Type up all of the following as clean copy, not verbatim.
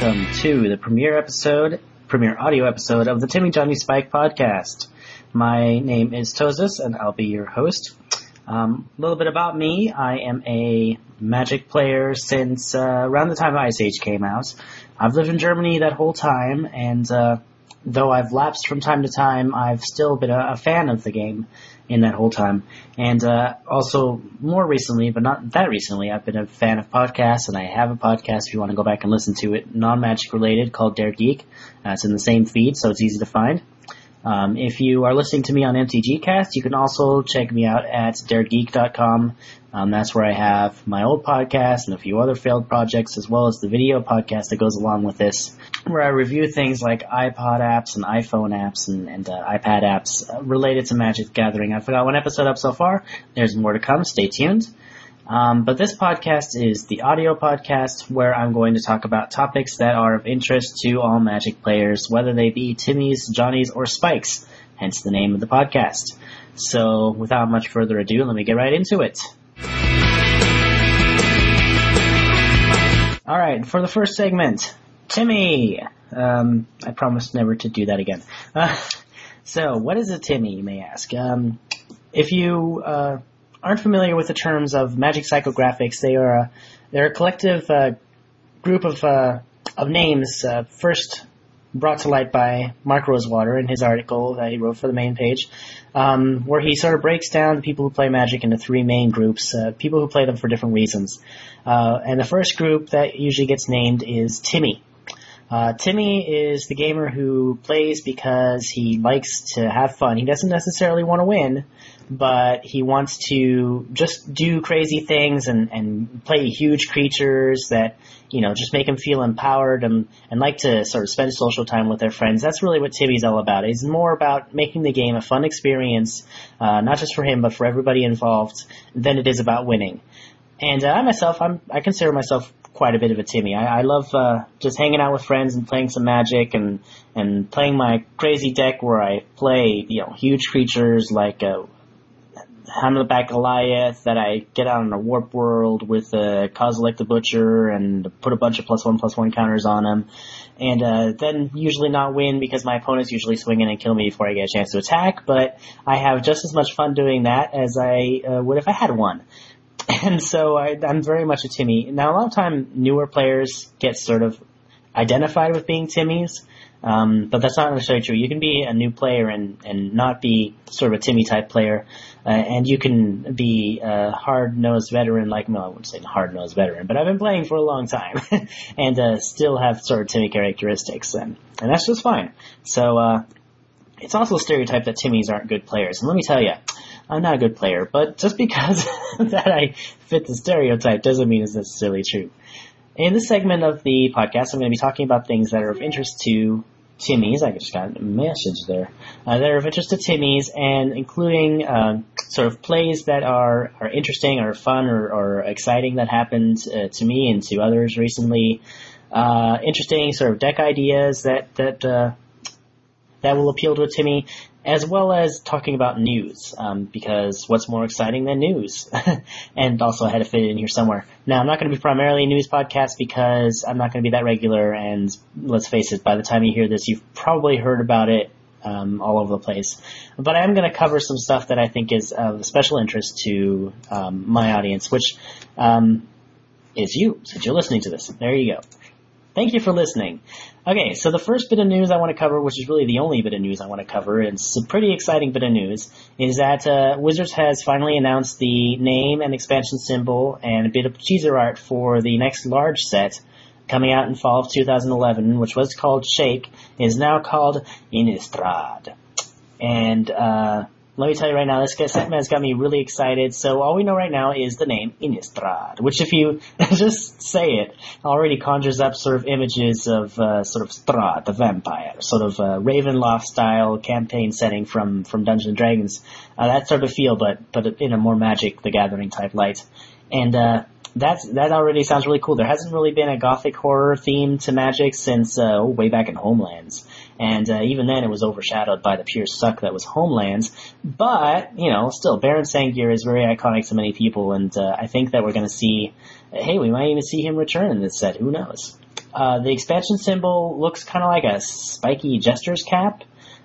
welcome to the premiere audio episode of the Timmy Johnny Spike Podcast. My name is Tozis, and I'll be your host. A little bit about me. I am a Magic player since around the time Ice Age came out. I've lived in Germany that whole time, and though I've lapsed from time to time, I've still been a fan of the game in that whole time. And also, more recently, but not that recently, I've been a fan of podcasts, and I have a podcast if you want to go back and listen to it, non-magic related, called Dare Geek. It's in the same feed, so it's easy to find. If you are listening to me on MTGcast, you can also check me out at DailyMTG.com. That's where I have my old podcast and a few other failed projects, as well as the video podcast that goes along with this, where I review things like iPod apps and iPhone apps and iPad apps related to Magic Gathering. I've got one episode up so far. There's more to come. Stay tuned. But this podcast is the audio podcast where I'm going to talk about topics that are of interest to all Magic players, whether they be Timmys, Johnnies, or Spikes, hence the name of the podcast. So without much further ado, let me get right into it. All right, for the first segment, Timmy! I promised never to do that again. So what is a Timmy, you may ask? If you aren't familiar with the terms of Magic psychographics, they're a collective group of names first brought to light by Mark Rosewater in his article that he wrote for the main page, where he sort of breaks down the people who play Magic into three main groups, people who play them for different reasons. And the first group that usually gets named is Timmy. Timmy is the gamer who plays because he likes to have fun. He doesn't necessarily want to win, but he wants to just do crazy things and play huge creatures that, you know, just make him feel empowered and like to sort of spend social time with their friends. That's really what Timmy's all about. It's more about making the game a fun experience, not just for him, but for everybody involved, than it is about winning. And I consider myself quite a bit of a Timmy. I love just hanging out with friends and playing some Magic and playing my crazy deck where I play, you know, huge creatures like Hambleback Back Goliath that I get out on a Warp World with Kozilek the Butcher and put a bunch of +1/+1 counters on him, and then usually not win because my opponents usually swing in and kill me before I get a chance to attack, but I have just as much fun doing that as I would if I had one. And so I'm very much a Timmy. Now, a lot of time, newer players get sort of identified with being Timmys, but that's not necessarily true. You can be a new player and not be sort of a Timmy-type player, and you can be a hard-nosed veteran I wouldn't say hard-nosed veteran, but I've been playing for a long time and still have sort of Timmy characteristics, and that's just fine. So it's also a stereotype that Timmys aren't good players, and let me tell you, I'm not a good player, but just because that I fit the stereotype doesn't mean it's necessarily true. In this segment of the podcast, I'm going to be talking about things that are of interest to Timmys. I just got a message there. That are of interest to Timmys, and including sort of plays that are interesting or fun or exciting that happened to me and to others recently. Interesting sort of deck ideas that will appeal to a Timmy, as well as talking about news, because what's more exciting than news? And also I had to fit it in here somewhere. Now, I'm not going to be primarily a news podcast because I'm not going to be that regular, and let's face it, by the time you hear this, you've probably heard about it all over the place. But I am going to cover some stuff that I think is of special interest to my audience, which is you, since you're listening to this. There you go. Thank you for listening. Okay, so the first bit of news I want to cover, which is really the only bit of news I want to cover, and it's a pretty exciting bit of news, is that Wizards has finally announced the name and expansion symbol and a bit of teaser art for the next large set coming out in fall of 2011, which was called Shake, is now called Innistrad. And let me tell you right now, this set has got me really excited. So all we know right now is the name Innistrad, which if you just say it, already conjures up sort of images of sort of Strahd, the vampire, sort of Ravenloft-style campaign setting from Dungeons & Dragons. That sort of feel, but in a more Magic the Gathering-type light. And that already sounds really cool. There hasn't really been a gothic horror theme to Magic since way back in Homelands. And even then it was overshadowed by the pure suck that was Homelands. But, you know, still, Baron Sangir is very iconic to many people, and I think that we're going to see, we might even see him return in this set. Who knows? The expansion symbol looks kind of like a spiky jester's cap.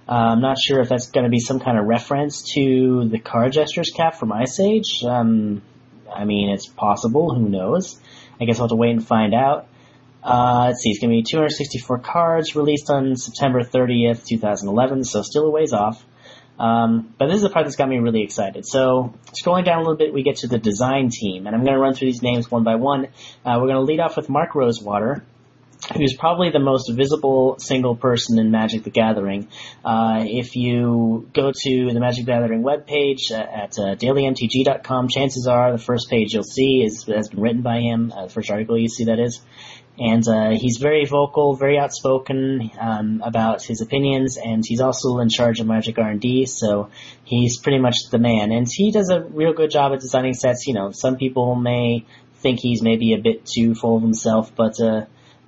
I'm not sure if that's going to be some kind of reference to the card jester's cap from Ice Age. I mean, it's possible. Who knows? I guess I'll have to wait and find out. Let's see. It's going to be 264 cards released on September 30th, 2011, so still a ways off. But this is the part that's got me really excited. So scrolling down a little bit, we get to the design team, and I'm going to run through these names one by one. We're going to lead off with Mark Rosewater, who's probably the most visible single person in Magic the Gathering. If you go to the Magic Gathering webpage at DailyMTG.com, chances are the first page you'll see has been written by him, the first article you see, that is. And he's very vocal, very outspoken about his opinions, and he's also in charge of Magic R&D, so he's pretty much the man. And he does a real good job at designing sets. You know, some people may think he's maybe a bit too full of himself, but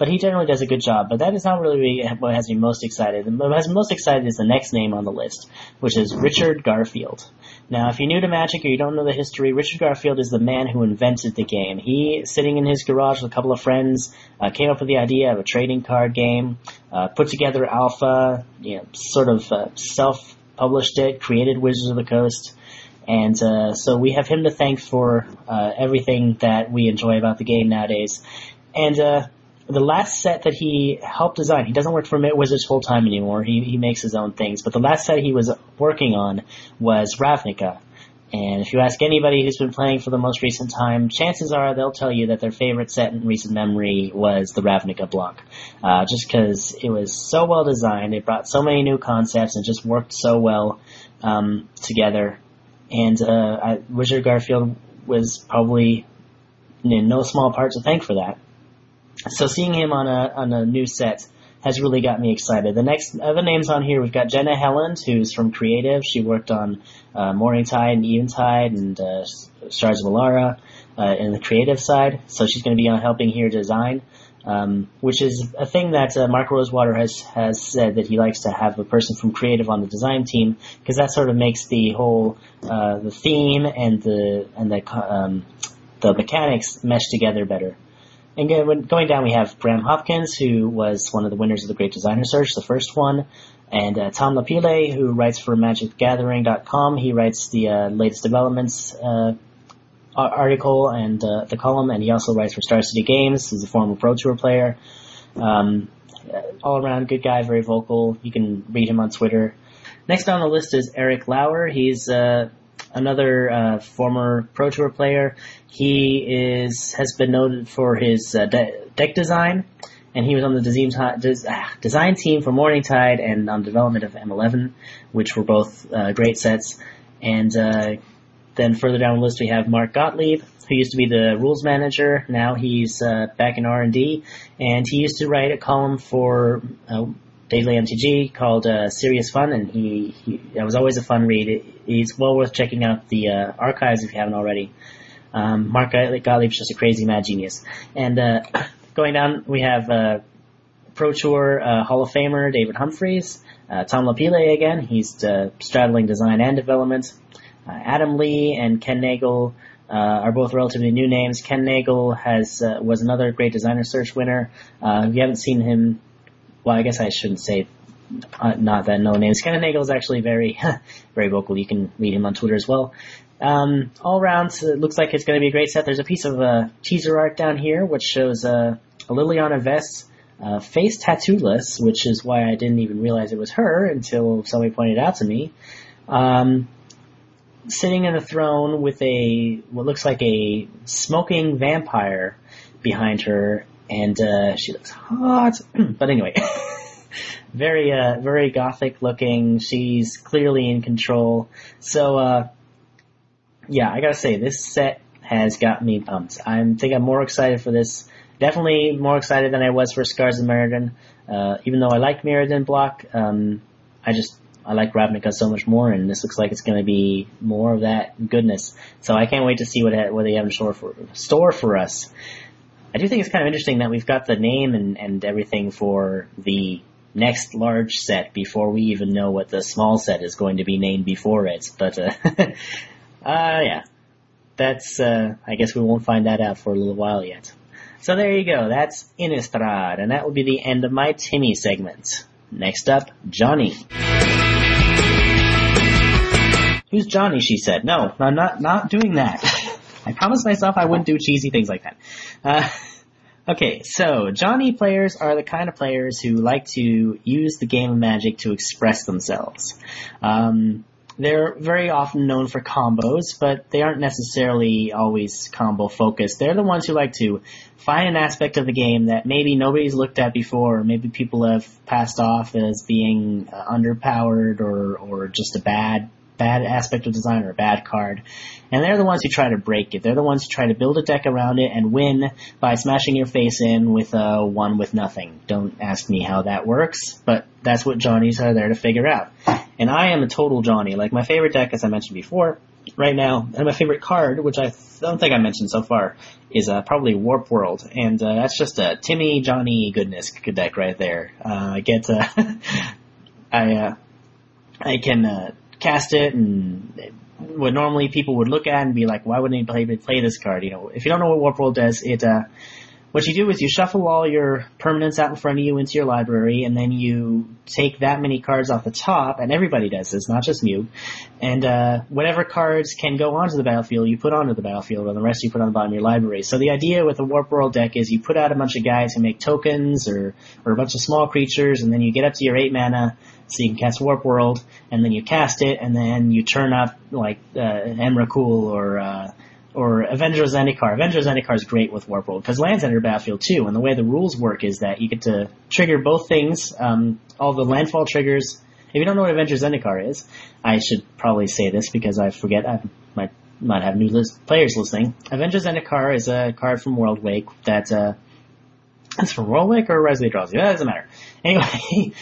he generally does a good job. But that is not really what has me most excited. What has me most excited is the next name on the list, which is Richard Garfield. Now, if you're new to Magic or you don't know the history, Richard Garfield is the man who invented the game. He, sitting in his garage with a couple of friends, came up with the idea of a trading card game, put together Alpha, self-published it, created Wizards of the Coast. And so we have him to thank for everything that we enjoy about the game nowadays. And the last set that he helped design, he doesn't work for Wizards full-time anymore. He makes his own things. But the last set he was working on was Ravnica. And if you ask anybody who's been playing for the most recent time, chances are they'll tell you that their favorite set in recent memory was the Ravnica block. Just because it was so well designed, it brought so many new concepts and just worked so well together. And Richard Garfield was probably in no small part to thank for that. So seeing him on a new set has really got me excited. The next other names on here, we've got Jenna Helland, who's from Creative. She worked on Morningtide and Eventide and Stars of Alara in the creative side. So she's going to be helping here design, which is a thing that Mark Rosewater has said that he likes to have a person from Creative on the design team, because that sort of makes the whole the theme and the mechanics mesh together better. And going down, we have Graham Hopkins, who was one of the winners of the Great Designer Search, the first one, and Tom Lapile, who writes for MagicGathering.com. He writes the latest developments article and the column, and he also writes for Star City Games. He's a former Pro Tour player. All-around good guy, very vocal. You can read him on Twitter. Next on the list is Eric Lauer. He's another former Pro Tour player. He has been noted for his deck design, and he was on the design team for Morningtide and on development of M11, which were both great sets. And then further down the list, we have Mark Gottlieb, who used to be the rules manager. Now he's back in R&D, and he used to write a column for Daily MTG called Serious Fun, and that was always a fun read. It's well worth checking out the archives if you haven't already. Mark Gottlieb's just a crazy mad genius. And going down, we have Pro Tour Hall of Famer David Humphreys, Tom Lapile again. He's straddling design and development. Adam Lee and Ken Nagel are both relatively new names. Ken Nagel was another Great Designer Search winner. If you haven't seen him, well, I guess I shouldn't say not that no names. Ken Nagel is actually very, very vocal. You can read him on Twitter as well. All around, it looks like it's going to be a great set. There's a piece of teaser art down here which shows a Liliana Vest face tattoo-less, which is why I didn't even realize it was her until somebody pointed out to me. Sitting on a throne with what looks like a smoking vampire behind her. And she looks hot, but anyway, very, very gothic looking. She's clearly in control. So, I gotta say, this set has got me pumped. I think I'm more excited for this. Definitely more excited than I was for Scars of Mirrodin. Even though I like Mirrodin block, I like Ravnica so much more, and this looks like it's going to be more of that goodness. So I can't wait to see what they have in store for us. I do think it's kind of interesting that we've got the name and everything for the next large set before we even know what the small set is going to be named before it. But, I guess we won't find that out for a little while yet. So there you go. That's Innistrad, and that will be the end of my Timmy segment. Next up, Johnny. Who's Johnny, she said. No, I'm not doing that. I promised myself I wouldn't do cheesy things like that. Okay, so Johnny players are the kind of players who like to use the game of Magic to express themselves. They're very often known for combos, but they aren't necessarily always combo-focused. They're the ones who like to find an aspect of the game that maybe nobody's looked at before, or maybe people have passed off as being underpowered or just a bad aspect of design or a bad card. And they're the ones who try to break it. They're the ones who try to build a deck around it and win by smashing your face in with a one with nothing. Don't ask me how that works, but that's what Johnnies are there to figure out. And I am a total Johnny. Like, my favorite deck, as I mentioned before, right now, and my favorite card, which I don't think I mentioned so far, is probably Warp World. And that's just a Timmy Johnny goodness deck right there. I can cast it, and what normally people would look at and be like, why wouldn't anybody play this card? You know, if you don't know what Warp World does, it what you do is you shuffle all your permanents out in front of you into your library, and then you take that many cards off the top, and everybody does this, not just you, and whatever cards can go onto the battlefield, you put onto the battlefield, and the rest you put on the bottom of your library. So the idea with the Warp World deck is you put out a bunch of guys who make tokens or a bunch of small creatures, and then you get up to your 8 mana, so you can cast Warp World, and then you cast it, and then you turn up, like, Emrakul or Avenger of Zendikar. Avenger of Zendikar is great with Warp World, because lands enter battlefield too, and the way the rules work is that you get to trigger both things, all the landfall triggers. If you don't know what Avenger of Zendikar is, I should probably say this because I forget, I might have new players listening. Avenger of Zendikar is a card from Worldwake that, that's from Worldwake or Resley Draws? That doesn't matter. Anyway,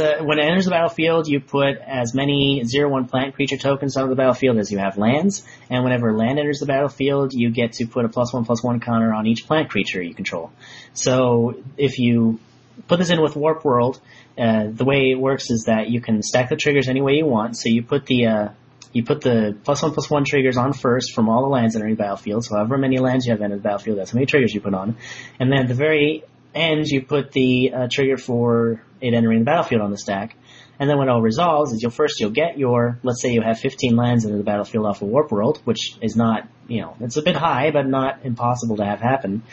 when it enters the battlefield, you put as many 0/1 plant creature tokens onto the battlefield as you have lands, and whenever land enters the battlefield, you get to put a +1/+1 counter on each plant creature you control. So if you put this in with Warp World, the way it works is that you can stack the triggers any way you want, so you put the +1/+1 triggers on first from all the lands entering the battlefield, so however many lands you have entered the battlefield, that's how many triggers you put on, and then at the very end you put the trigger for it entering the battlefield on the stack, and then what it all resolves is you'll get your, let's say you have 15 lands into the battlefield off of Warp World, which is not, you know, it's a bit high, but not impossible to have happen.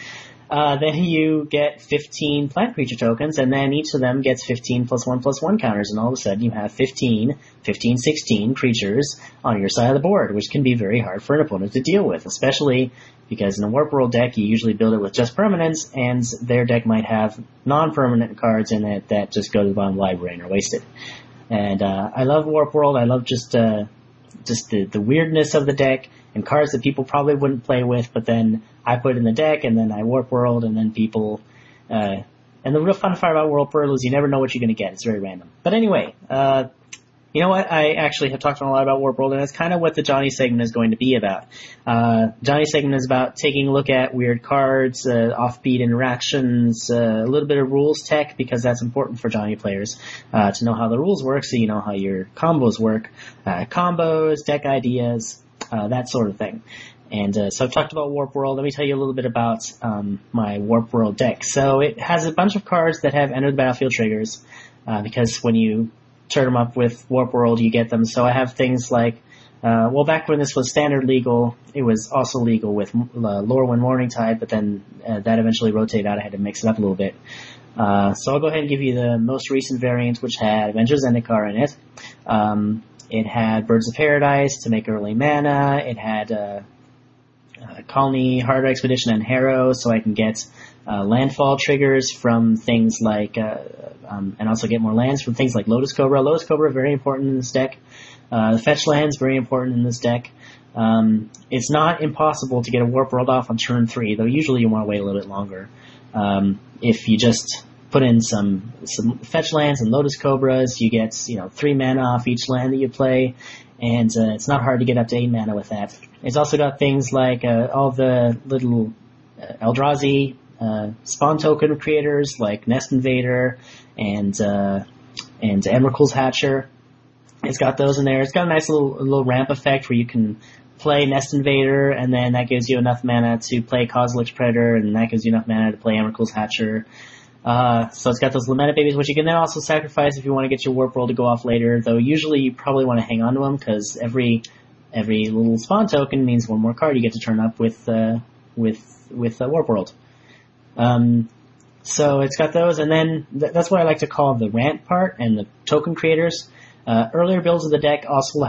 Then you get 15 plant creature tokens, and then each of them gets 15 +1/+1 counters, and all of a sudden you have 16 creatures on your side of the board, which can be very hard for an opponent to deal with, especially because in a Warp World deck you usually build it with just permanents, and their deck might have non-permanent cards in it that just go to the bottom of the library and are wasted. And I love Warp World. I love just the weirdness of the deck, and cards that people probably wouldn't play with, but then I put in the deck, and then I Warp World, and then people... and the real fun part about Warp World is you never know what you're going to get. It's very random. But anyway, you know what? I actually have talked a lot about Warp World, and that's kind of what the Johnny segment is going to be about. Johnny segment is about taking a look at weird cards, offbeat interactions, a little bit of rules tech, because that's important for Johnny players, to know how the rules work, so you know how your combos work. Combos, deck ideas... that sort of thing. And so I've talked about Warp World. Let me tell you a little bit about my Warp World deck. So it has a bunch of cards that have entered the battlefield triggers, because when you turn them up with Warp World, you get them. So I have things like, back when this was standard legal, it was also legal with Lorwyn Morningtide, but then that eventually rotated out. I had to mix it up a little bit. So I'll go ahead and give you the most recent variant, which had Avenger of Zendikar in it. It had Birds of Paradise to make early mana. It had Colony, Harder Expedition, and Harrow, so I can get landfall triggers from things like, and also get more lands from things like Lotus Cobra. Lotus Cobra, very important in this deck. Fetch lands, very important in this deck. It's not impossible to get a Warp World off on turn 3, though usually you want to wait a little bit longer. If you just... put in some fetch lands and Lotus Cobras, you get 3 mana off each land that you play, and it's not hard to get up to 8 mana with that. It's also got things like all the little Eldrazi spawn token creators like Nest Invader and Emrakul's Hatcher. It's got those in there. It's got a nice little ramp effect where you can play Nest Invader, and then that gives you enough mana to play Kozilek's Predator, and that gives you enough mana to play Emrakul's Hatcher. So it's got those Lamented Babies, which you can then also sacrifice if you want to get your Warp World to go off later, though usually you probably want to hang on to them, because every little spawn token means one more card you get to turn up with Warp World. So it's got those, and then that's what I like to call the rant part and the token creators. Earlier builds of the deck also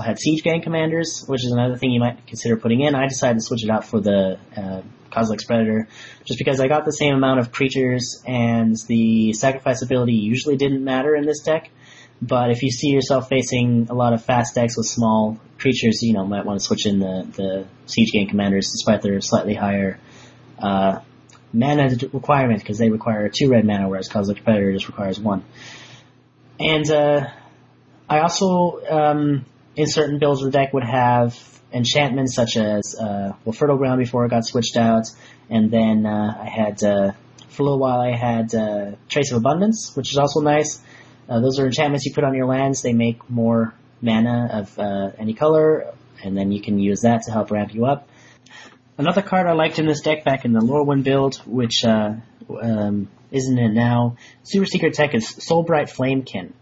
had Siege Gang Commanders, which is another thing you might consider putting in. I decided to switch it out for the Kozilek's Predator, just because I got the same amount of creatures, and the sacrifice ability usually didn't matter in this deck. But if you see yourself facing a lot of fast decks with small creatures, you know, might want to switch in the Siege Gang Commanders, despite their slightly higher mana requirement, because they require 2 red mana, whereas Kozilek's Predator just requires 1. And I also, in certain builds of the deck, would have enchantments such as Fertile Ground before it got switched out, and then I had, for a little while, I had Trace of Abundance, which is also nice. Those are enchantments you put on your lands. They make more mana of any color, and then you can use that to help ramp you up. Another card I liked in this deck back in the Lorwyn build, which isn't in it now, Super Secret Tech, is Soulbright Flamekin.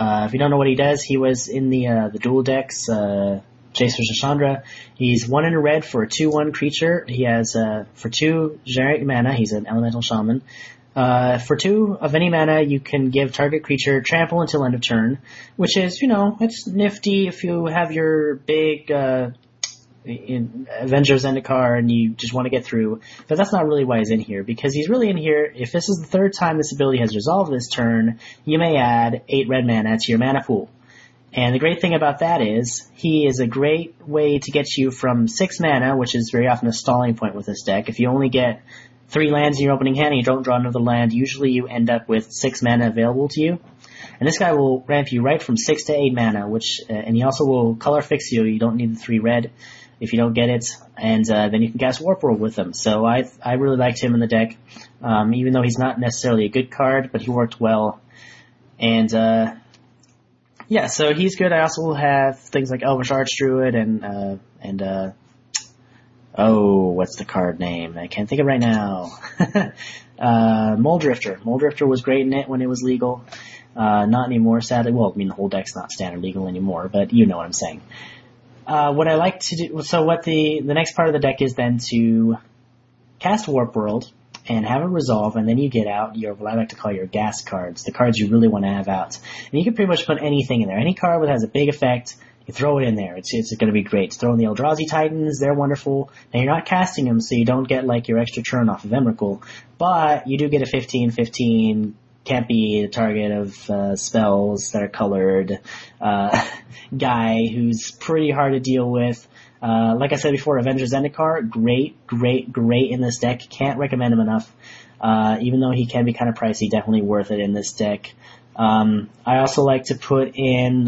If you don't know what he does, he was in the dual decks, Jace vs. Chandra. He's 1 in a red for a 2/1 creature. He has for 2 generic mana. He's an elemental shaman. For 2 of any mana, you can give target creature trample until end of turn, which is, you know, it's nifty if you have your big in Avenger of Zendikar and you just want to get through. But that's not really why he's in here, because he's really in here, if this is the 3rd time this ability has resolved this turn, you may add 8 red mana to your mana pool. And the great thing about that is, he is a great way to get you from 6 mana, which is very often a stalling point with this deck. If you only get 3 lands in your opening hand and you don't draw another land, usually you end up with 6 mana available to you. And this guy will ramp you right from 6 to 8 mana, which, and he also will color fix you. You don't need the 3 red if you don't get it, and then you can cast Warp World with him. So I really liked him in the deck, even though he's not necessarily a good card, but he worked well. And yeah, so he's good. I also have things like Elvish Archdruid and oh, what's the card name? I can't think of it right now. Moldrifter. Moldrifter was great in it when it was legal. Not anymore, sadly. Well, I mean, the whole deck's not standard legal anymore, but you know what I'm saying. What I like to do, so what the next part of the deck is then to cast Warp World and have it resolve, and then you get out your, what I like to call your gas cards, the cards you really want to have out. And you can pretty much put anything in there. Any card that has a big effect, you throw it in there. It's going to be great. Throw in the Eldrazi Titans. They're wonderful. Now, you're not casting them, so you don't get, like, your extra turn off of Emrakul. But you do get a 15-15, can't be the target of spells that are colored guy who's pretty hard to deal with. Like I said before, Avenger Zendikar, great in this deck. Can't recommend him enough. Even though he can be kind of pricey, definitely worth it in this deck. I also like to put in...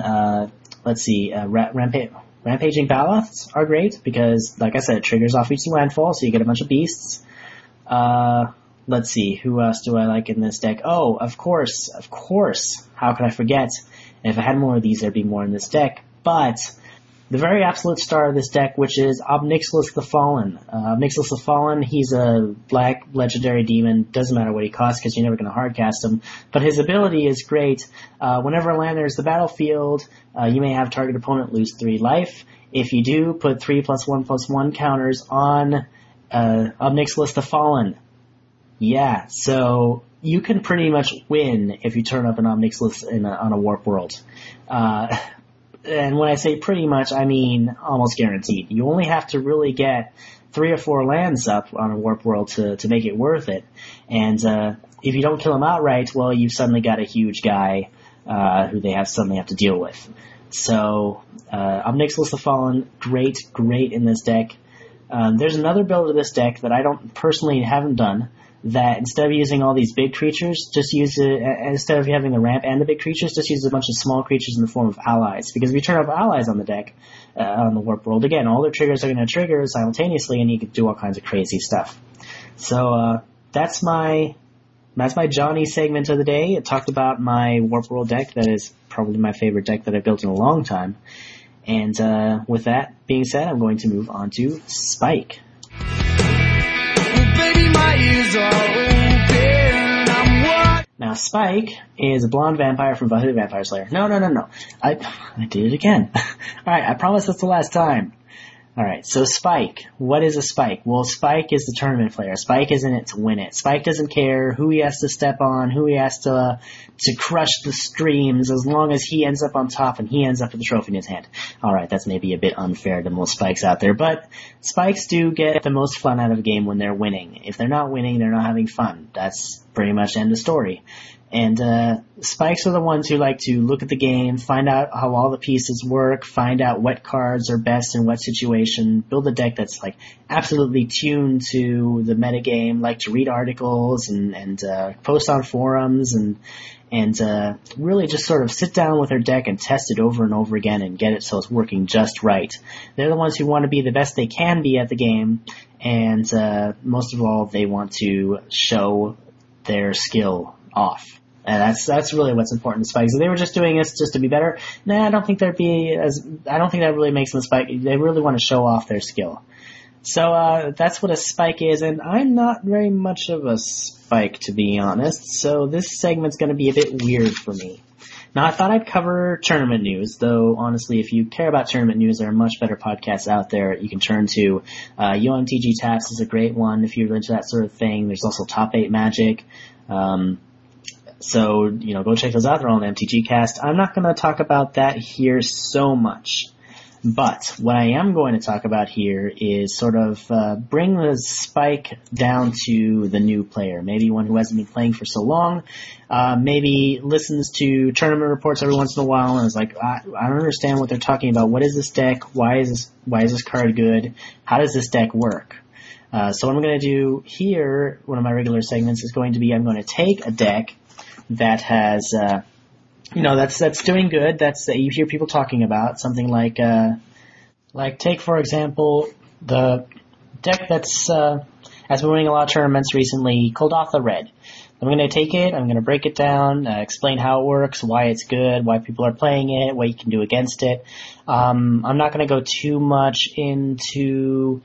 let's see, Rampaging Baloths are great because, like I said, it triggers off each landfall, so you get a bunch of beasts. Let's see, who else do I like in this deck? Oh, of course, how could I forget? And if I had more of these, there'd be more in this deck. But the very absolute star of this deck, which is Ob Nixilis the Fallen. Ob Nixilis the Fallen, he's a black legendary demon. Doesn't matter what he costs because you're never going to hardcast him. But his ability is great. Whenever a land enters the battlefield, you may have target opponent lose 3 life. If you do, put 3 +1/+1 counters on Ob Nixilis the Fallen. Yeah, so you can pretty much win if you turn up an Ob Nixilis on a Warp World. And when I say pretty much, I mean almost guaranteed. You only have to really get 3 or 4 lands up on a Warp World to make it worth it. And if you don't kill him outright, well, you've suddenly got a huge guy who they suddenly have to deal with. So Ob Nixilis the Fallen, great in this deck. There's another build of this deck that I don't personally haven't done, that instead of using all these big creatures, just use it, instead of having the ramp and the big creatures, just use a bunch of small creatures in the form of allies. Because if you turn up allies on the deck, on the Warp World, again, all their triggers are going to trigger simultaneously, and you can do all kinds of crazy stuff. So that's my Johnny segment of the day. It talked about my Warp World deck that is probably my favorite deck that I've built in a long time. And with that being said, I'm going to move on to Spike. Now, Spike is a blonde vampire from Buffy the Vampire Slayer. No. I did it again. All right, I promise that's the last time. All right, so Spike. What is a Spike? Well, Spike is the tournament player. Spike is in it to win it. Spike doesn't care who he has to step on, who he has to crush the streams, as long as he ends up on top and he ends up with the trophy in his hand. All right, that's maybe a bit unfair to most Spikes out there, but Spikes do get the most fun out of a game when they're winning. If they're not winning, they're not having fun. That's pretty much end of story. And Spikes are the ones who like to look at the game, find out how all the pieces work, find out what cards are best in what situation, build a deck that's like absolutely tuned to the metagame, like to read articles and post on forums and really just sort of sit down with their deck and test it over and over again and get it so it's working just right. They're the ones who want to be the best they can be at the game, and most of all, they want to show their skill off. And that's really what's important to Spikes. If they were just doing this just to be better, I don't think that really makes them a Spike. They really want to show off their skill. So that's what a Spike is, and I'm not very much of a Spike, to be honest, so this segment's going to be a bit weird for me. Now, I thought I'd cover tournament news, though, honestly, if you care about tournament news, there are much better podcasts out there you can turn to. UMTG Taps is a great one if you're into that sort of thing. There's also Top 8 Magic. So, go check those out. They're on MTGcast. I'm not going to talk about that here so much. But what I am going to talk about here is sort of bring the Spike down to the new player, maybe one who hasn't been playing for so long, maybe listens to tournament reports every once in a while and is like, I don't understand what they're talking about. What is this deck? Why is this card good? How does this deck work? So what I'm going to do here, one of my regular segments, is going to be I'm going to take a deck that has, that's doing good, that you hear people talking about, something like take, for example, the deck that's has been winning a lot of tournaments recently, Kuldotha Red. I'm going to take it, I'm going to break it down, explain how it works, why it's good, why people are playing it, what you can do against it. I'm not going to go too much into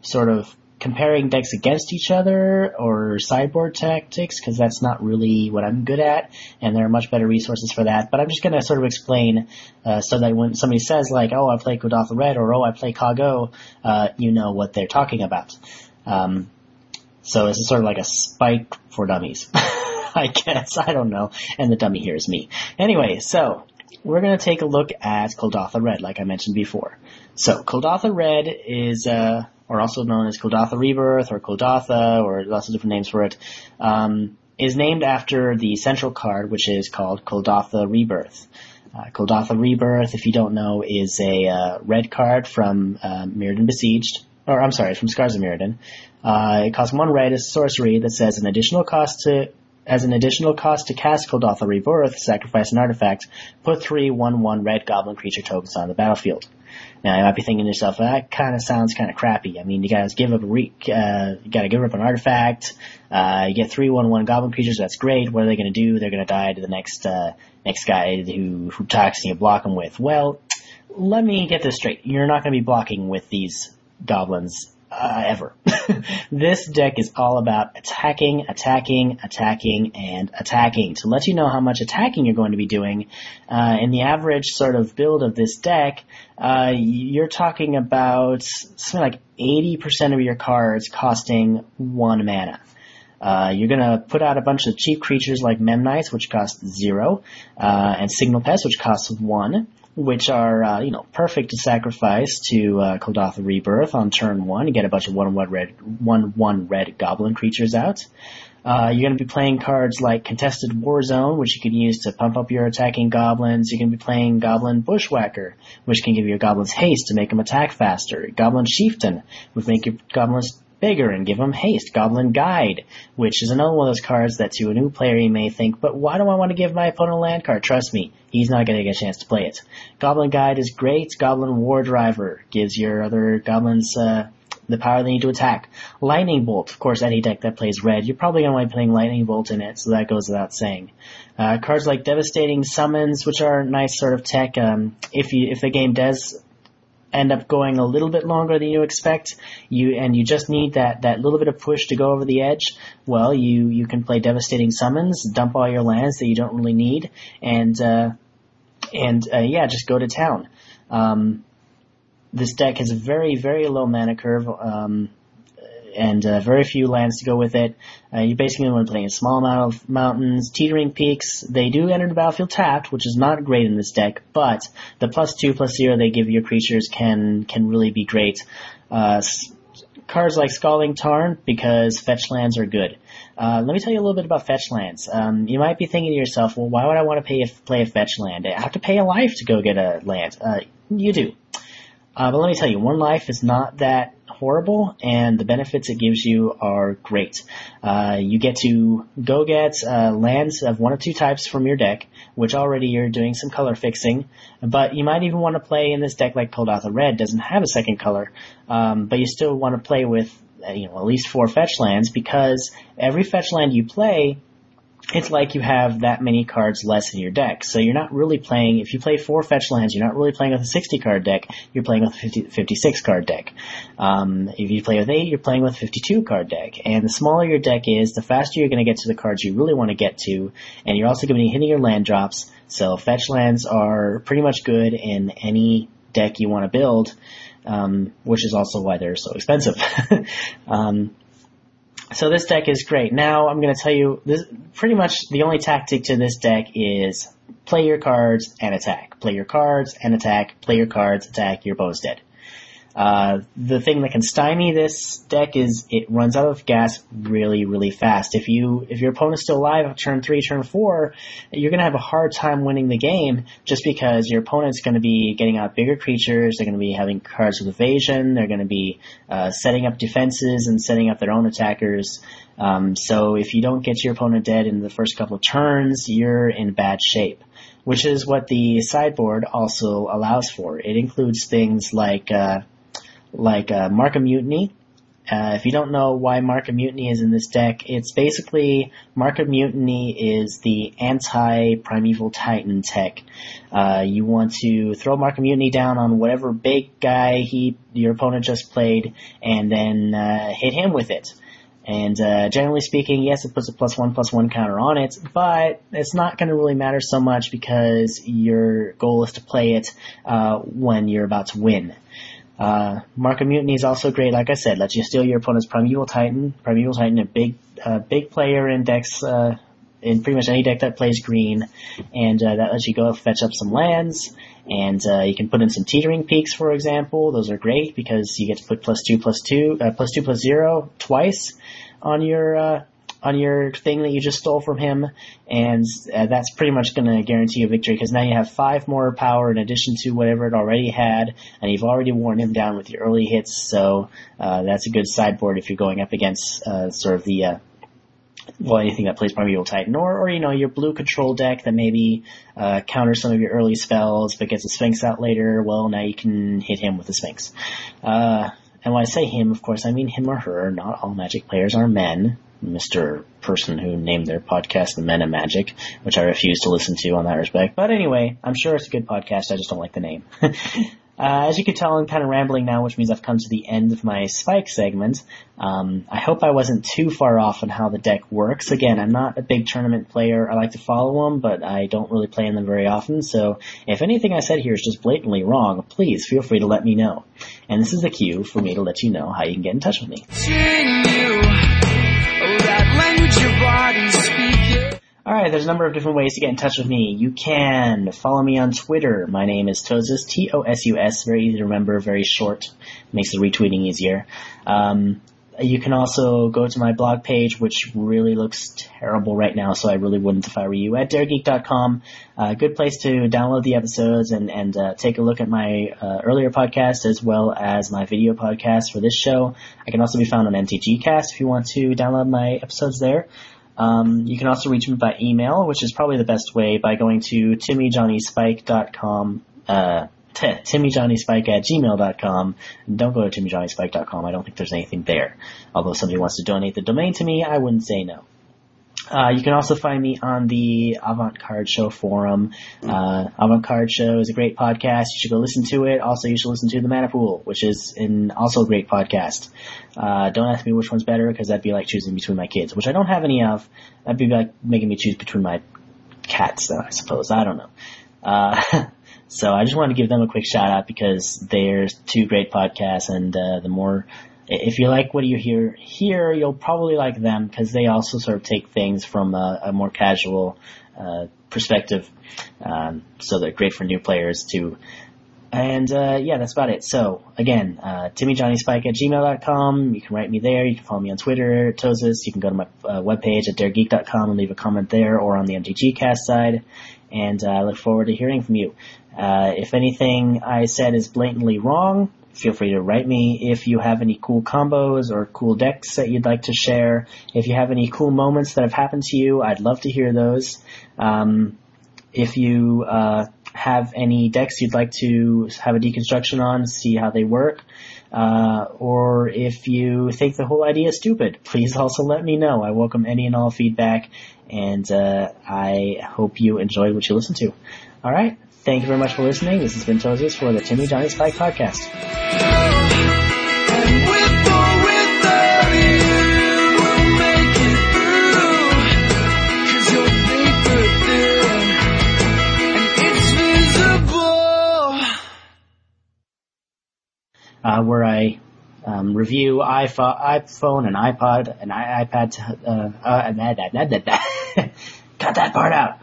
sort of comparing decks against each other or sideboard tactics, because that's not really what I'm good at, and there are much better resources for that. But I'm just going to sort of explain so that when somebody says, like, oh, I play Kuldotha Red, or oh, I play Kago, you know what they're talking about. So this is sort of like a Spike for dummies, I guess. I don't know. And the dummy here is me. Anyway, so we're going to take a look at Kuldotha Red, like I mentioned before. So Kuldotha Red is or also known as Kuldotha Rebirth or Kuldotha, or lots of different names for it, is named after the central card, which is called Kuldotha Rebirth. Kuldotha Rebirth, if you don't know, is a red card from Mirrodin Besieged, or I'm sorry, from Scars of Mirrodin. It costs 1 red, as sorcery that says as an additional cost to cast Kuldotha Rebirth, sacrifice an artifact, put 3 1/1 red goblin creature tokens on the battlefield. Now, you might be thinking to yourself, that kind of sounds kind of crappy. I mean, you guys give up an artifact, you get 3/1/1 goblin creatures, that's great. What are they going to do? They're going to die to the next guy who attacks and you block them with. Well, let me get this straight. You're not going to be blocking with these goblins ever. This deck is all about attacking to let you know how much attacking you're going to be doing. In the average sort of build of this deck, you're talking about something like 80% of your cards costing 1 mana. You're going to put out a bunch of cheap creatures like Memnites, which cost 0, and Signal Pest, which costs 1. Which are, perfect to sacrifice to Kuldotha Rebirth on turn 1. You get a bunch of 1/1 red goblin creatures out. You're going to be playing cards like Contested Warzone, which you can use to pump up your attacking goblins. You're going to be playing Goblin Bushwhacker, which can give your goblins haste to make them attack faster. Goblin Chieftain, which make your goblins bigger and give them haste. Goblin Guide, which is another one of those cards that to a new player you may think, but why do I want to give my opponent a land card? Trust me, he's not going to get a chance to play it. Goblin Guide is great. Goblin War Driver gives your other goblins the power they need to attack. Lightning Bolt, of course, any deck that plays red, you're probably going to be putting Lightning Bolt in it, so that goes without saying. Cards like Devastating Summons, which are a nice sort of tech. If the game does end up going a little bit longer than you expect, you just need that little bit of push to go over the edge, well, you can play Devastating Summons, dump all your lands that you don't really need, and just go to town. This deck has a very, very low mana curve, and very few lands to go with it. You basically want to play a small amount of mountains, teetering peaks. They do enter the battlefield tapped, which is not great in this deck, but the +2/+0 they give your creatures can really be great. Cards like Scalding Tarn, because fetch lands are good. Let me tell you a little bit about fetch lands. You might be thinking to yourself, well, why would I want to play a fetch land? I have to pay a life to go get a land. You do. But let me tell you, one life is not that horrible, and the benefits it gives you are great. You get to go get lands of one of two types from your deck, which already you're doing some color fixing, but you might even want to play in this deck like Kuldotha Red doesn't have a second color, but you still want to play with at least 4 fetch lands, because every fetch land you play, it's like you have that many cards less in your deck. So you're not really playing, if you play 4 fetch lands, you're not really playing with a 60-card deck, you're playing with a 56-card deck. If you play with 8, you're playing with a 52-card deck. And the smaller your deck is, the faster you're going to get to the cards you really want to get to, and you're also going to be hitting your land drops. So fetch lands are pretty much good in any deck you want to build, which is also why they're so expensive. So this deck is great. Now I'm going to tell you, this pretty much the only tactic to this deck is play your cards and attack. Play your cards and attack. Play your cards, attack, your opponent's dead. The thing that can stymie this deck is it runs out of gas really, really fast. If your opponent's still alive on turn 3, turn 4, you're going to have a hard time winning the game just because your opponent's going to be getting out bigger creatures, they're going to be having cards with evasion, they're going to be setting up defenses and setting up their own attackers. So if you don't get your opponent dead in the first couple of turns, you're in bad shape, which is what the sideboard also allows for. It includes things like Mark of Mutiny. If you don't know why Mark of Mutiny is in this deck, it's basically Mark of Mutiny is the anti-Primeval Titan tech. You want to throw Mark of Mutiny down on whatever big guy your opponent just played, and then hit him with it. And generally speaking, yes, it puts a +1/+1 counter on it, but it's not going to really matter so much because your goal is to play it when you're about to win. Mark of Mutiny is also great, like I said, lets you steal your opponent's Primeval Titan. Primeval Titan, a big player in decks, in pretty much any deck that plays green, and that lets you go fetch up some lands, and you can put in some Teetering Peaks, for example. Those are great because you get to put +2/+0 twice on your thing that you just stole from him, and that's pretty much going to guarantee you victory, because now you have 5 more power in addition to whatever it already had, and you've already worn him down with your early hits, so that's a good sideboard if you're going up against sort of the anything that plays Primeval Titan, or your blue control deck that maybe counters some of your early spells but gets a Sphinx out later. Well, now you can hit him with a Sphinx. And when I say him, of course, I mean him or her. Not all Magic players are men. Mr. Person who named their podcast The Men of Magic, which I refuse to listen to on that respect. But anyway, I'm sure it's a good podcast. I just don't like the name. As you can tell, I'm kind of rambling now, which means I've come to the end of my Spike segment. I hope I wasn't too far off on how the deck works. Again, I'm not a big tournament player. I like to follow them, but I don't really play in them very often. So if anything I said here is just blatantly wrong, please feel free to let me know. And this is the cue for me to let you know how you can get in touch with me. Alright, there's a number of different ways to get in touch with me. You can follow me on Twitter. My name is Tosus, T-O-S-U-S, very easy to remember, very short, makes the retweeting easier. You can also go to my blog page, which really looks terrible right now, so I really wouldn't if I were you, at DareGeek.com. A good place to download the episodes and take a look at my earlier podcast as well as my video podcast for this show. I can also be found on MTGcast if you want to download my episodes there. You can also reach me by email, which is probably the best way, by going to TimmyJohnnySpike.com. TimmyJohnnySpike@gmail.com. Don't go to TimmyJohnnySpike.com. I don't think there's anything there. Although if somebody wants to donate the domain to me, I wouldn't say no. You can also find me on the Avant Card Show forum. Avant Card Show is a great podcast. You should go listen to it. Also, you should listen to The Mana Pool, which is also a great podcast. Don't ask me which one's better, because that'd be like choosing between my kids, which I don't have any of. That'd be like making me choose between my cats, though, I suppose. I don't know. So I just wanted to give them a quick shout-out, because they're two great podcasts, and the more... If you like what you hear here, you'll probably like them, because they also sort of take things from a more casual perspective. So they're great for new players, too. And, yeah, that's about it. So, again, TimmyJohnnySpike@gmail.com. You can write me there. You can follow me on Twitter, Tozus. You can go to my webpage at DareGeek.com and leave a comment there, or on the MTGcast side. And I look forward to hearing from you. If anything I said is blatantly wrong, feel free to write me. If you have any cool combos or cool decks that you'd like to share, if you have any cool moments that have happened to you, I'd love to hear those. If you have any decks you'd like to have a deconstruction on, see how they work, or if you think the whole idea is stupid, please also let me know. I welcome any and all feedback, and I hope you enjoyed what you listened to. All right. Thank you very much for listening. This has been Tozus for the Timmy Johnny Spike Podcast. Where I review iPhone and iPod and iPad. Cut that part out.